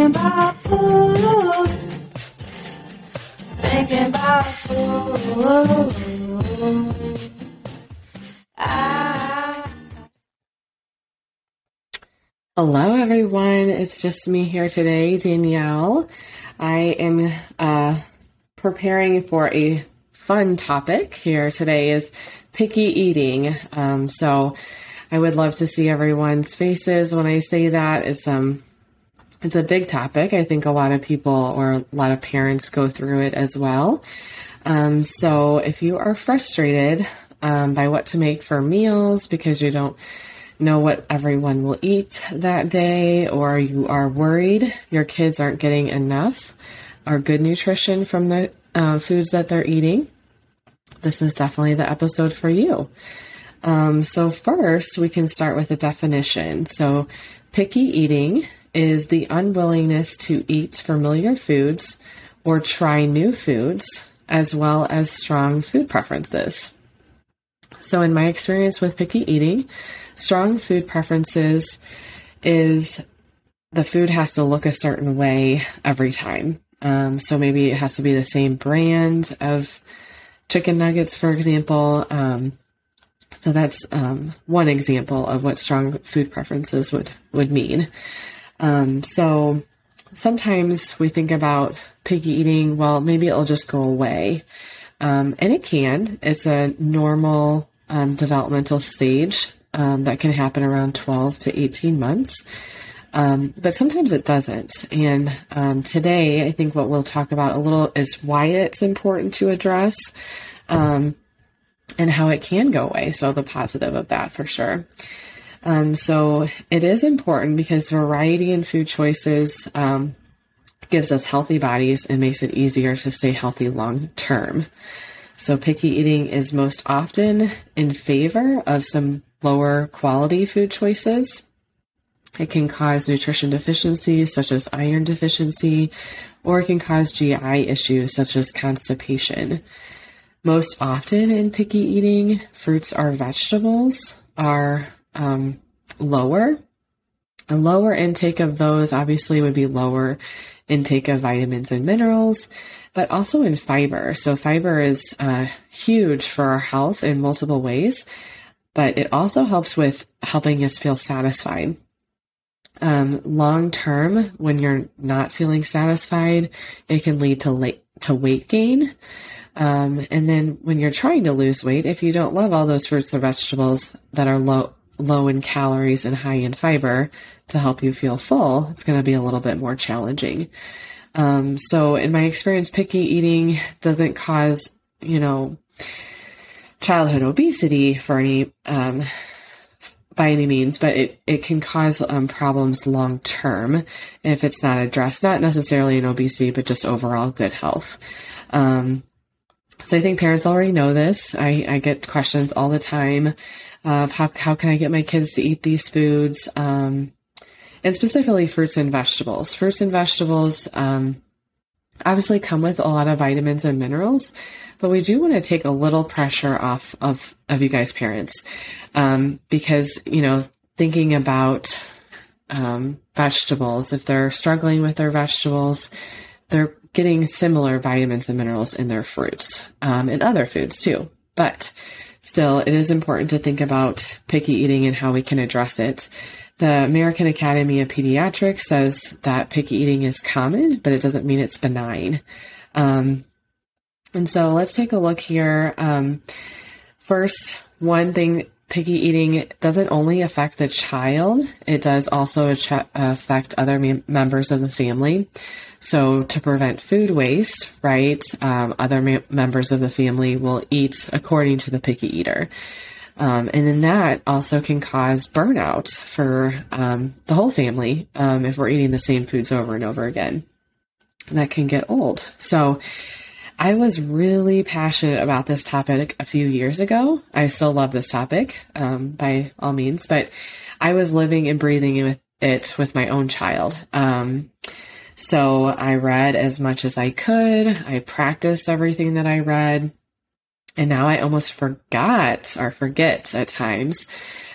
Thinking about food. Hello, everyone. It's just me here today, Danielle. I am preparing for a fun topic here today is picky eating. So I would love to see everyone's faces when I say that. It's a big topic. I think a lot of people or a lot of parents go through it as well. So if you are frustrated by what to make for meals because you don't know what everyone will eat that day, or you are worried your kids aren't getting enough or good nutrition from the foods that they're eating, this is definitely the episode for you. So first, we can start with a definition. So picky eating is the unwillingness to eat familiar foods or try new foods, as well as strong food preferences. So in my experience with picky eating, strong food preferences is the food has to look a certain way every time. So maybe it has to be the same brand of chicken nuggets, for example. So that's one example of what strong food preferences would mean. So sometimes we think about picky eating, well, maybe it'll just go away. And it can. It's a normal developmental stage that can happen around 12 to 18 months. But sometimes it doesn't. And today, I think what we'll talk about a little is why it's important to address and how it can go away. So the positive of that for sure. So it is important because variety in food choices gives us healthy bodies and makes it easier to stay healthy long term. So picky eating is most often in favor of some lower quality food choices. It can cause nutrition deficiencies such as iron deficiency, or it can cause GI issues such as constipation. Most often in picky eating, fruits or vegetables are lower. A lower intake of those obviously would be lower intake of vitamins and minerals, but also in fiber. So fiber is huge for our health in multiple ways, but it also helps with helping us feel satisfied. Long term, when you're not feeling satisfied, it can lead to weight gain. And then when you're trying to lose weight, if you don't love all those fruits or vegetables that are low in calories and high in fiber to help you feel full, it's going to be a little bit more challenging. So in my experience, picky eating doesn't cause, childhood obesity for any, by any means, but it can cause problems long-term if it's not addressed, not necessarily in obesity, but just overall good health. So I think parents already know this. I get questions all the time of how can I get my kids to eat these foods? And specifically fruits and vegetables. Fruits and vegetables obviously come with a lot of vitamins and minerals, but we do want to take a little pressure off of you guys parents because, thinking about vegetables, if they're struggling with their vegetables, they're getting similar vitamins and minerals in their fruits and other foods too. But still, it is important to think about picky eating and how we can address it. The American Academy of Pediatrics says that picky eating is common, but it doesn't mean it's benign. And so let's take a look here. First, one thing, picky eating doesn't only affect the child, it does also affect other members of the family. So to prevent food waste, right, other members of the family will eat according to the picky eater. And then that also can cause burnout for the whole family if we're eating the same foods over and over again. And that can get old. So I was really passionate about this topic a few years ago. I still love this topic by all means, but I was living and breathing it with my own child. So I read as much as I could. I practiced everything that I read. And now I almost forget at times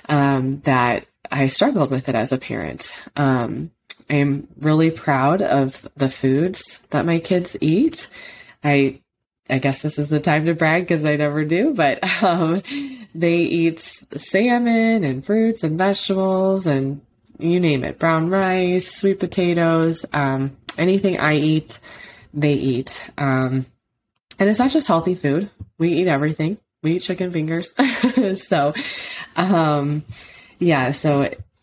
that I struggled with it as a parent. I am really proud of the foods that my kids eat. I guess this is the time to brag because I never do, but they eat salmon and fruits and vegetables and you name it, brown rice, sweet potatoes, anything I eat, they eat. And it's not just healthy food. We eat everything. We eat chicken fingers. So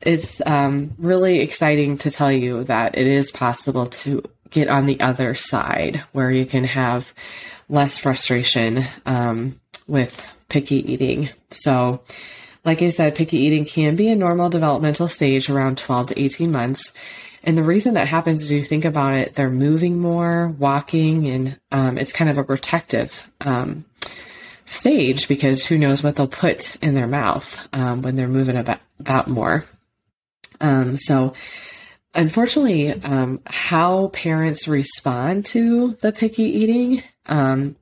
it's really exciting to tell you that it is possible to get on the other side where you can have less frustration with picky eating. So like I said, picky eating can be a normal developmental stage around 12 to 18 months. And the reason that happens is you think about it, they're moving more, walking, and it's kind of a protective stage because who knows what they'll put in their mouth when they're moving about more. So unfortunately, how parents respond to the picky eating kind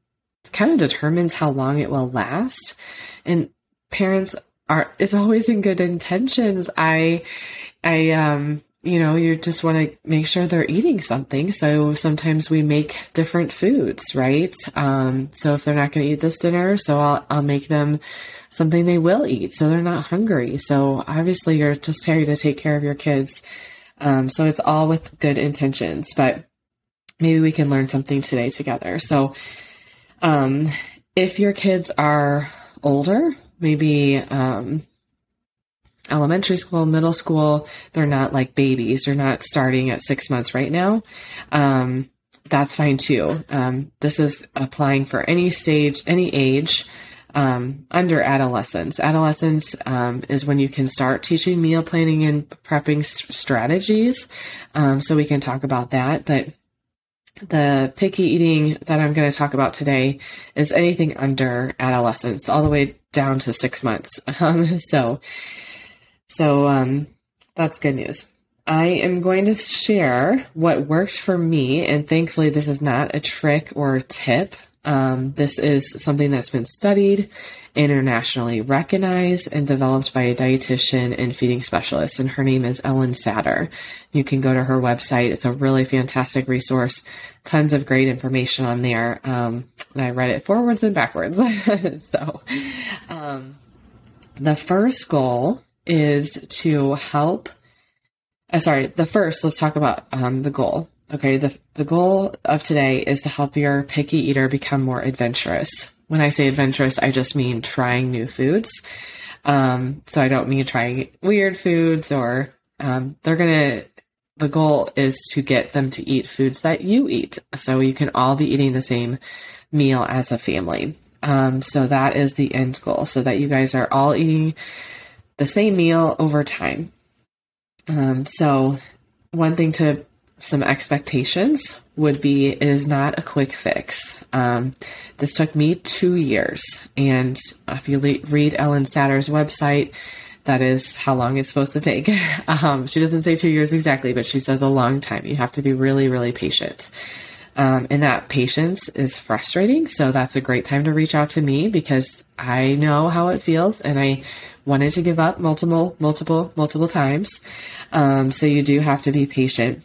of determines how long it will last. And parents it's always in good intentions. You just want to make sure they're eating something. So sometimes we make different foods, right? So if they're not going to eat this dinner, so I'll make them something they will eat so they're not hungry. So obviously you're just trying to take care of your kids. So it's all with good intentions, but maybe we can learn something today together. So if your kids are older, maybe elementary school, middle school, they're not like babies. They're not starting at 6 months right now. That's fine too. This is applying for any stage, any age, under adolescence. Adolescence is when you can start teaching meal planning and prepping strategies. So we can talk about that. But the picky eating that I'm going to talk about today is anything under adolescence, all the way down to 6 months. So that's good news. I am going to share what worked for me, and thankfully this is not a trick or a tip. This is something that's been studied, internationally recognized, and developed by a dietitian and feeding specialist, and her name is Ellen Satter. You can go to her website. It's a really fantastic resource. Tons of great information on there, and I read it forwards and backwards. So the first goal is to help. Let's talk about the goal. Okay, the goal of today is to help your picky eater become more adventurous. When I say adventurous, I just mean trying new foods. So I don't mean trying weird foods or the goal is to get them to eat foods that you eat. So you can all be eating the same meal as a family. So that is the end goal, so that you guys are all eating the same meal over time. So one thing to some expectations would be, it is not a quick fix. This took me 2 years. And if you read Ellen Satter's website, that is how long it's supposed to take. She doesn't say 2 years exactly, but she says a long time. You have to be really, really patient. And that patience is frustrating. So that's a great time to reach out to me because I know how it feels and I wanted to give up multiple times. So you do have to be patient.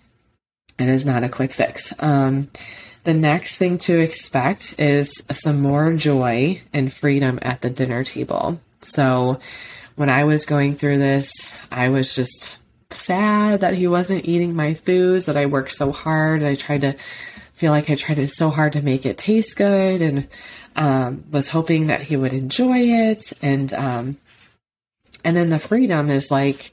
It is not a quick fix. The next thing to expect is some more joy and freedom at the dinner table. So when I was going through this, I was just sad that he wasn't eating my foods, that I worked so hard. I tried so hard to make it taste good and was hoping that he would enjoy it. And then the freedom is like,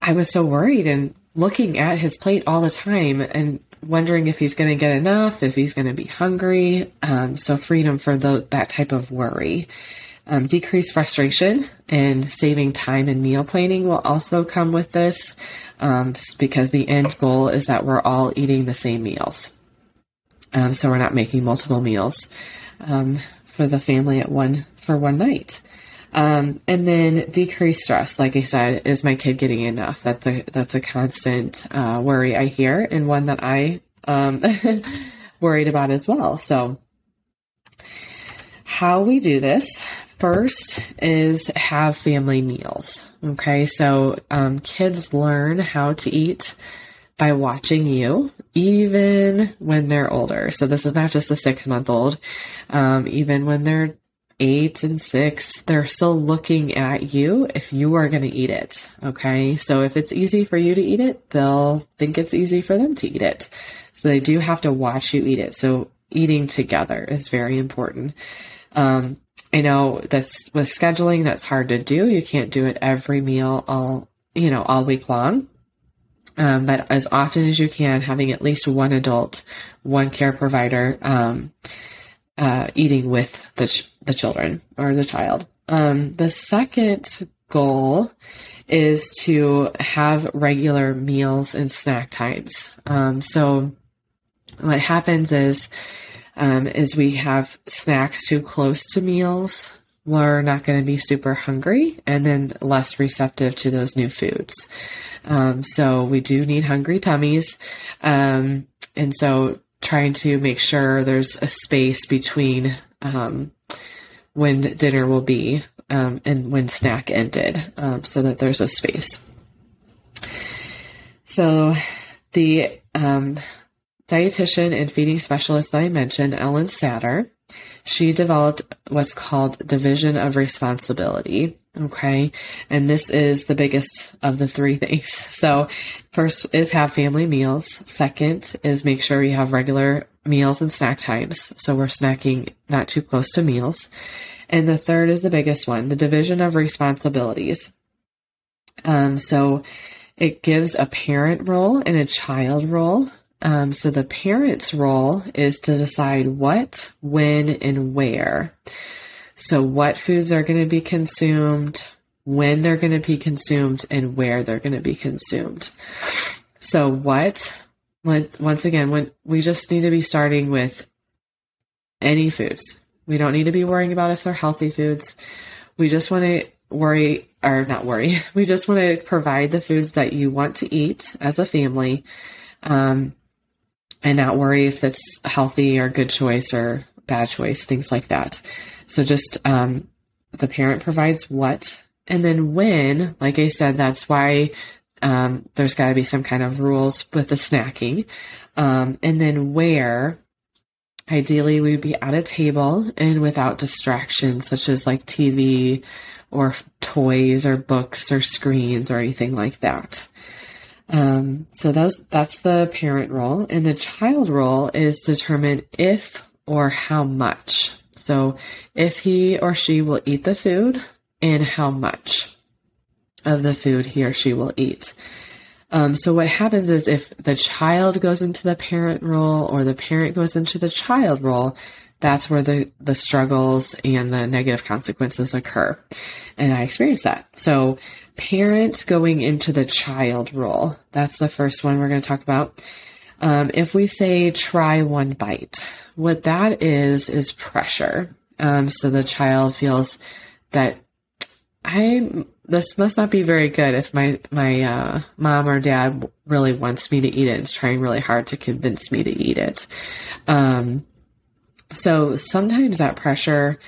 I was so worried and looking at his plate all the time and wondering if he's going to get enough, if he's going to be hungry. So freedom for that type of worry. Decreased frustration and saving time in meal planning will also come with this because the end goal is that we're all eating the same meals. So we're not making multiple meals for the family for one night. And then decreased stress, like I said, is my kid getting enough? That's a constant worry I hear, and one that I worried about as well. So how we do this First is have family meals. Okay. So, kids learn how to eat by watching you, even when they're older. So this is not just a 6-month-old, even when they're 8 and 6, they're still looking at you if you are going to eat it. Okay. So if it's easy for you to eat it, they'll think it's easy for them to eat it. So they do have to watch you eat it. So eating together is very important. I know that's with scheduling, that's hard to do. You can't do it every meal all week long. But as often as you can, having at least one adult, one care provider, eating with the children or the child. The second goal is to have regular meals and snack times. So what happens is we have snacks too close to meals. We're not going to be super hungry and then less receptive to those new foods. So we do need hungry tummies. And so trying to make sure there's a space between, when dinner will be, and when snack ended, so that there's a space. So the, dietitian and feeding specialist that I mentioned, Ellen Satter, she developed what's called Division of Responsibility. Okay. And this is the biggest of the three things. So first is have family meals. Second is make sure you have regular meals and snack times. So we're snacking not too close to meals. And the third is the biggest one, the division of responsibilities. So it gives a parent role and a child role. So the parent's role is to decide what, when, and where. So what foods are going to be consumed, when they're going to be consumed, and where they're going to be consumed. So once again, when we just need to be starting with any foods. We don't need to be worrying about if they're healthy foods. We just want to We just want to provide the foods that you want to eat as a family, and not worry if that's healthy or good choice or bad choice, things like that. So just, the parent provides what, and then when, like I said, that's why, there's gotta be some kind of rules with the snacking. And then where, ideally we'd be at a table and without distractions such as like TV or toys or books or screens or anything like that. So that's the parent role, and the child role is determine if or how much. So if he or she will eat the food and how much of the food he or she will eat. So what happens is if the child goes into the parent role or the parent goes into the child role, that's where the struggles and the negative consequences occur. And I experienced that. So parent going into the child role. That's the first one we're going to talk about. If we say try one bite, what that is pressure. So the child feels that this must not be very good if my mom or dad really wants me to eat it and is trying really hard to convince me to eat it. So sometimes that pressure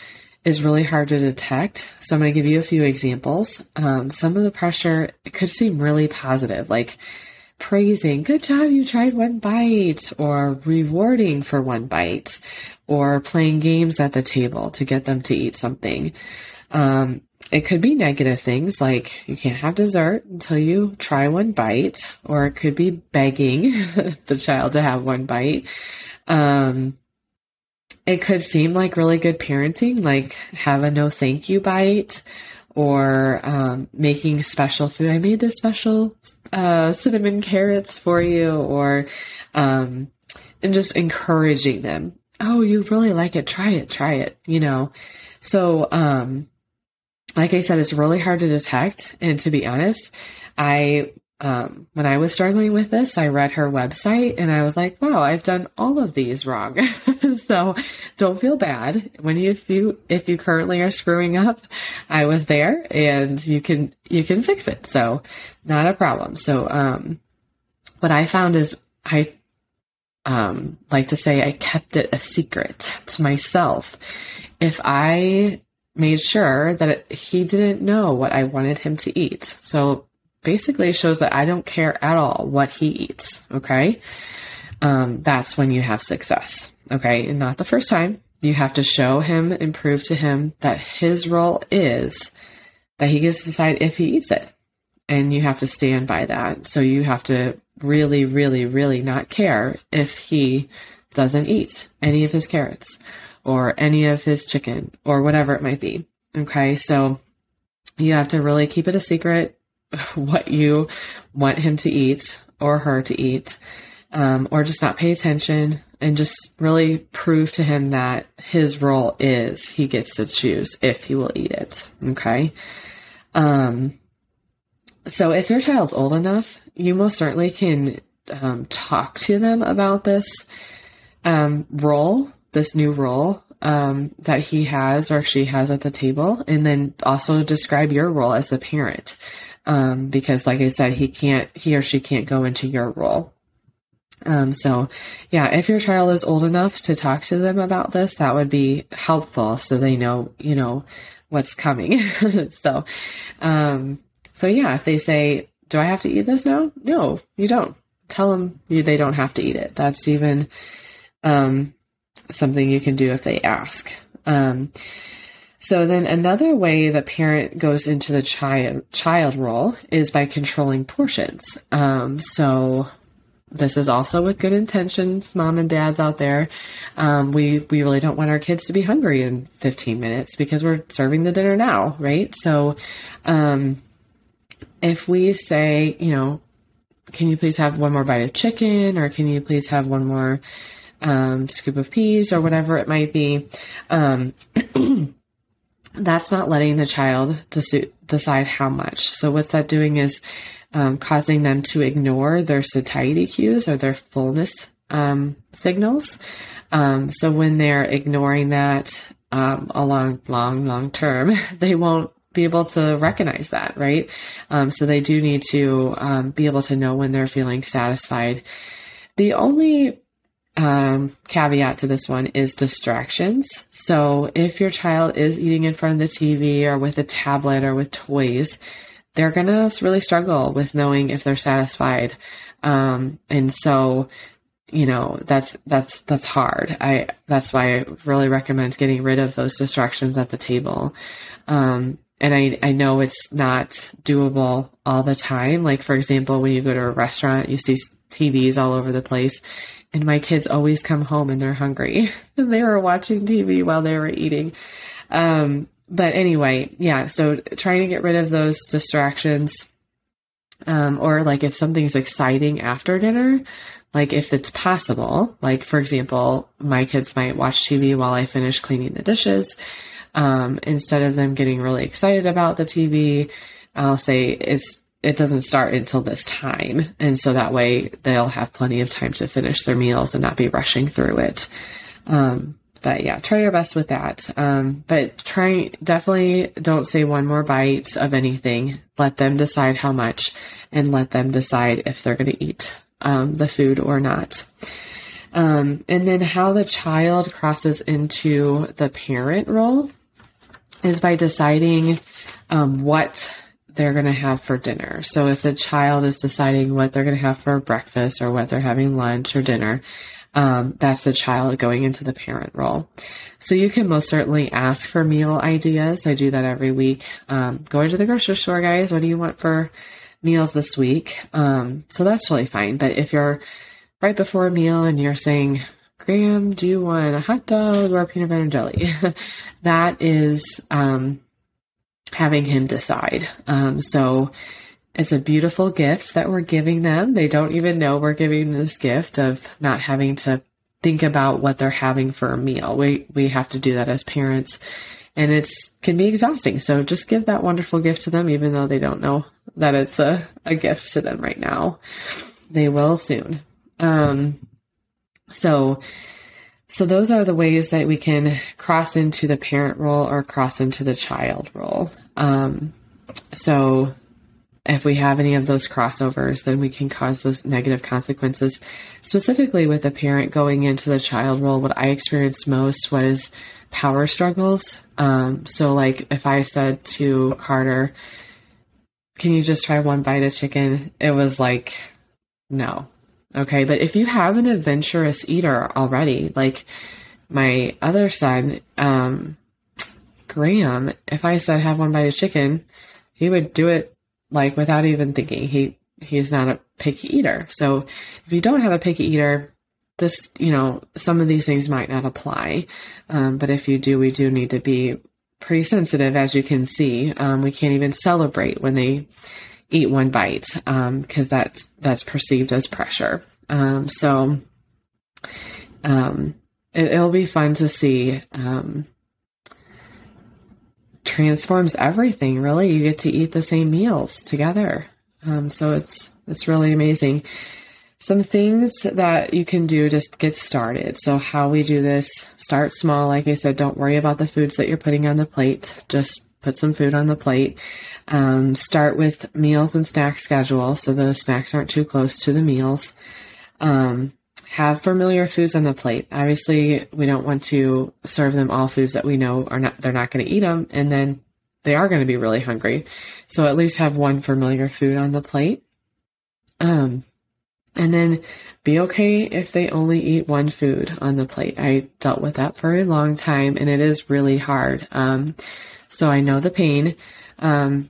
is really hard to detect. So I'm going to give you a few examples. Some of the pressure, it could seem really positive, like praising, good job, you tried one bite, or rewarding for one bite, or playing games at the table to get them to eat something. It could be negative things like you can't have dessert until you try one bite, or it could be begging the child to have one bite. It could seem like really good parenting, like have a no thank you bite, or making special food. I made this special cinnamon carrots for you, or and just encouraging them. Oh, you really like it. Try it, you know? So like I said, it's really hard to detect. And to be honest, when I was struggling with this, I read her website and I was like, wow, I've done all of these wrong. So don't feel bad if you currently are screwing up. I was there and you can fix it. So not a problem. So, what I found is I like to say I kept it a secret to myself. If I made sure that he didn't know what I wanted him to eat. So basically it shows that I don't care at all what he eats. Okay. That's when you have success. Okay. And not the first time. You have to show him and prove to him that his role is that he gets to decide if he eats it. And you have to stand by that. So you have to really, really, really not care if he doesn't eat any of his carrots or any of his chicken or whatever it might be. Okay. So you have to really keep it a secret what you want him to eat or her to eat, or just not pay attention and just really prove to him that his role is he gets to choose if he will eat it. Okay. So if your child's old enough, you most certainly can talk to them about this role, this new role that he has or she has at the table, and then also describe your role as the parent, because, like I said, he or she can't go into your role. So yeah, if your child is old enough to talk to them about this, that would be helpful so they know, you know, what's coming. So yeah, if they say, do I have to eat this now? No, you don't. Tell them they don't have to eat it. That's even something you can do if they ask. So then another way the parent goes into the child role is by controlling portions. So this is also with good intentions, mom and dads out there. We really don't want our kids to be hungry in 15 minutes because we're serving the dinner now, right? So, if we say, you know, can you please have one more bite of chicken, or can you please have one more scoop of peas, or whatever it might be, that's not letting the child decide how much. So what's that doing is causing them to ignore their satiety cues or their fullness signals. So when they're ignoring that long term, they won't be able to recognize that, right? So they do need to be able to know when they're feeling satisfied. The only caveat to this one is distractions. So if your child is eating in front of the TV or with a tablet or with toys, they're going to really struggle with knowing if they're satisfied. And so, you know, that's hard. That's why I really recommend getting rid of those distractions at the table. And I know it's not doable all the time. Like, for example, when you go to a restaurant, you see TVs all over the place, and my kids always come home and they're hungry and they were watching TV while they were eating. But anyway, yeah. So trying to get rid of those distractions, or like if something's exciting after dinner, like if it's possible, like for example, my kids might watch TV while I finish cleaning the dishes. Instead of them getting really excited about the TV, I'll say it doesn't start until this time. And so that way they'll have plenty of time to finish their meals and not be rushing through it. But yeah, try your best with that. But definitely don't say one more bite of anything. Let them decide how much and let them decide if they're going to eat, the food or not. And then how the child crosses into the parent role is by deciding what they're going to have for dinner. So if the child is deciding what they're going to have for breakfast or what they're having lunch or dinner, that's the child going into the parent role. So you can most certainly ask for meal ideas. I do that every week. Going to the grocery store, guys, what do you want for meals this week? So that's really fine. But if you're right before a meal and you're saying, Graham, do you want a hot dog or peanut butter and jelly? That is, having him decide. So it's a beautiful gift that we're giving them. They don't even know we're giving them this gift of not having to think about what they're having for a meal. We have to do that as parents, and can be exhausting. So just give that wonderful gift to them, even though they don't know that it's a gift to them right now. They will soon. So those are the ways that we can cross into the parent role or cross into the child role. So if we have any of those crossovers, then we can cause those negative consequences. Specifically with a parent going into the child role, what I experienced most was power struggles. So like if I said to Carter, can you just try one bite of chicken? It was like, no. Okay. But if you have an adventurous eater already, like my other son, Graham, if I said have one bite of chicken, he would do it like without even thinking. He's not a picky eater. So if you don't have a picky eater, this, you know, some of these things might not apply. But if you do, we do need to be pretty sensitive, as you can see. We can't even celebrate when they eat one bite, because that's perceived as pressure. It'll be fun to see. Transforms everything, really. You get to eat the same meals together. So it's really amazing. Some things that you can do, just get started. So how we do this, start small. Like I said, don't worry about the foods that you're putting on the plate. Just put some food on the plate. Start with meals and snack schedule, so the snacks aren't too close to the meals. Have familiar foods on the plate. Obviously, we don't want to serve them all foods that we know are not, they're not going to eat them, and then they are going to be really hungry. So at least have one familiar food on the plate. And then be okay if they only eat one food on the plate. I dealt with that for a long time, and it is really hard. So I know the pain. And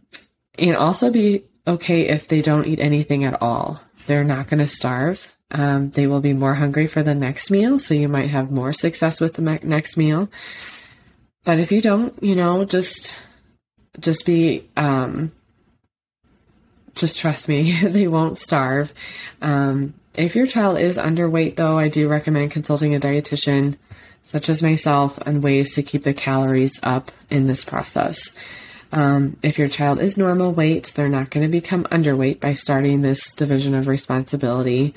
also be okay if they don't eat anything at all. They're not going to starve. They will be more hungry for the next meal, so you might have more success with the next meal. But if you don't, you know, just be... Just trust me, they won't starve. If your child is underweight, though, I do recommend consulting a dietitian, such as myself, on ways to keep the calories up in this process. If your child is normal weight, they're not going to become underweight by starting this division of responsibility.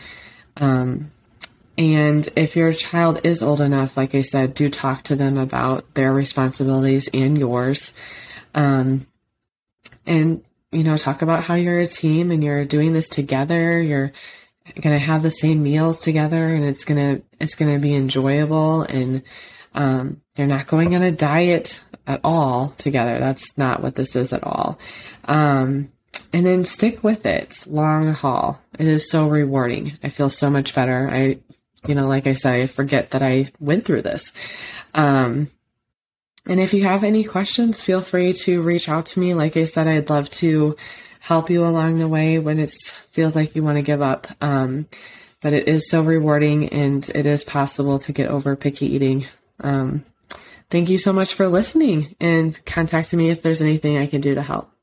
And if your child is old enough, like I said, do talk to them about their responsibilities and yours. You know, talk about how you're a team and you're doing this together. You're going to have the same meals together, and it's going to be enjoyable. And, they're not going on a diet at all together. That's not what this is at all. And then stick with it long haul. It is so rewarding. I feel so much better. Like I said, I forget that I went through this. And if you have any questions, feel free to reach out to me. Like I said, I'd love to help you along the way when it feels like you want to give up. But it is so rewarding, and it is possible to get over picky eating. Thank you so much for listening, and contact me if there's anything I can do to help.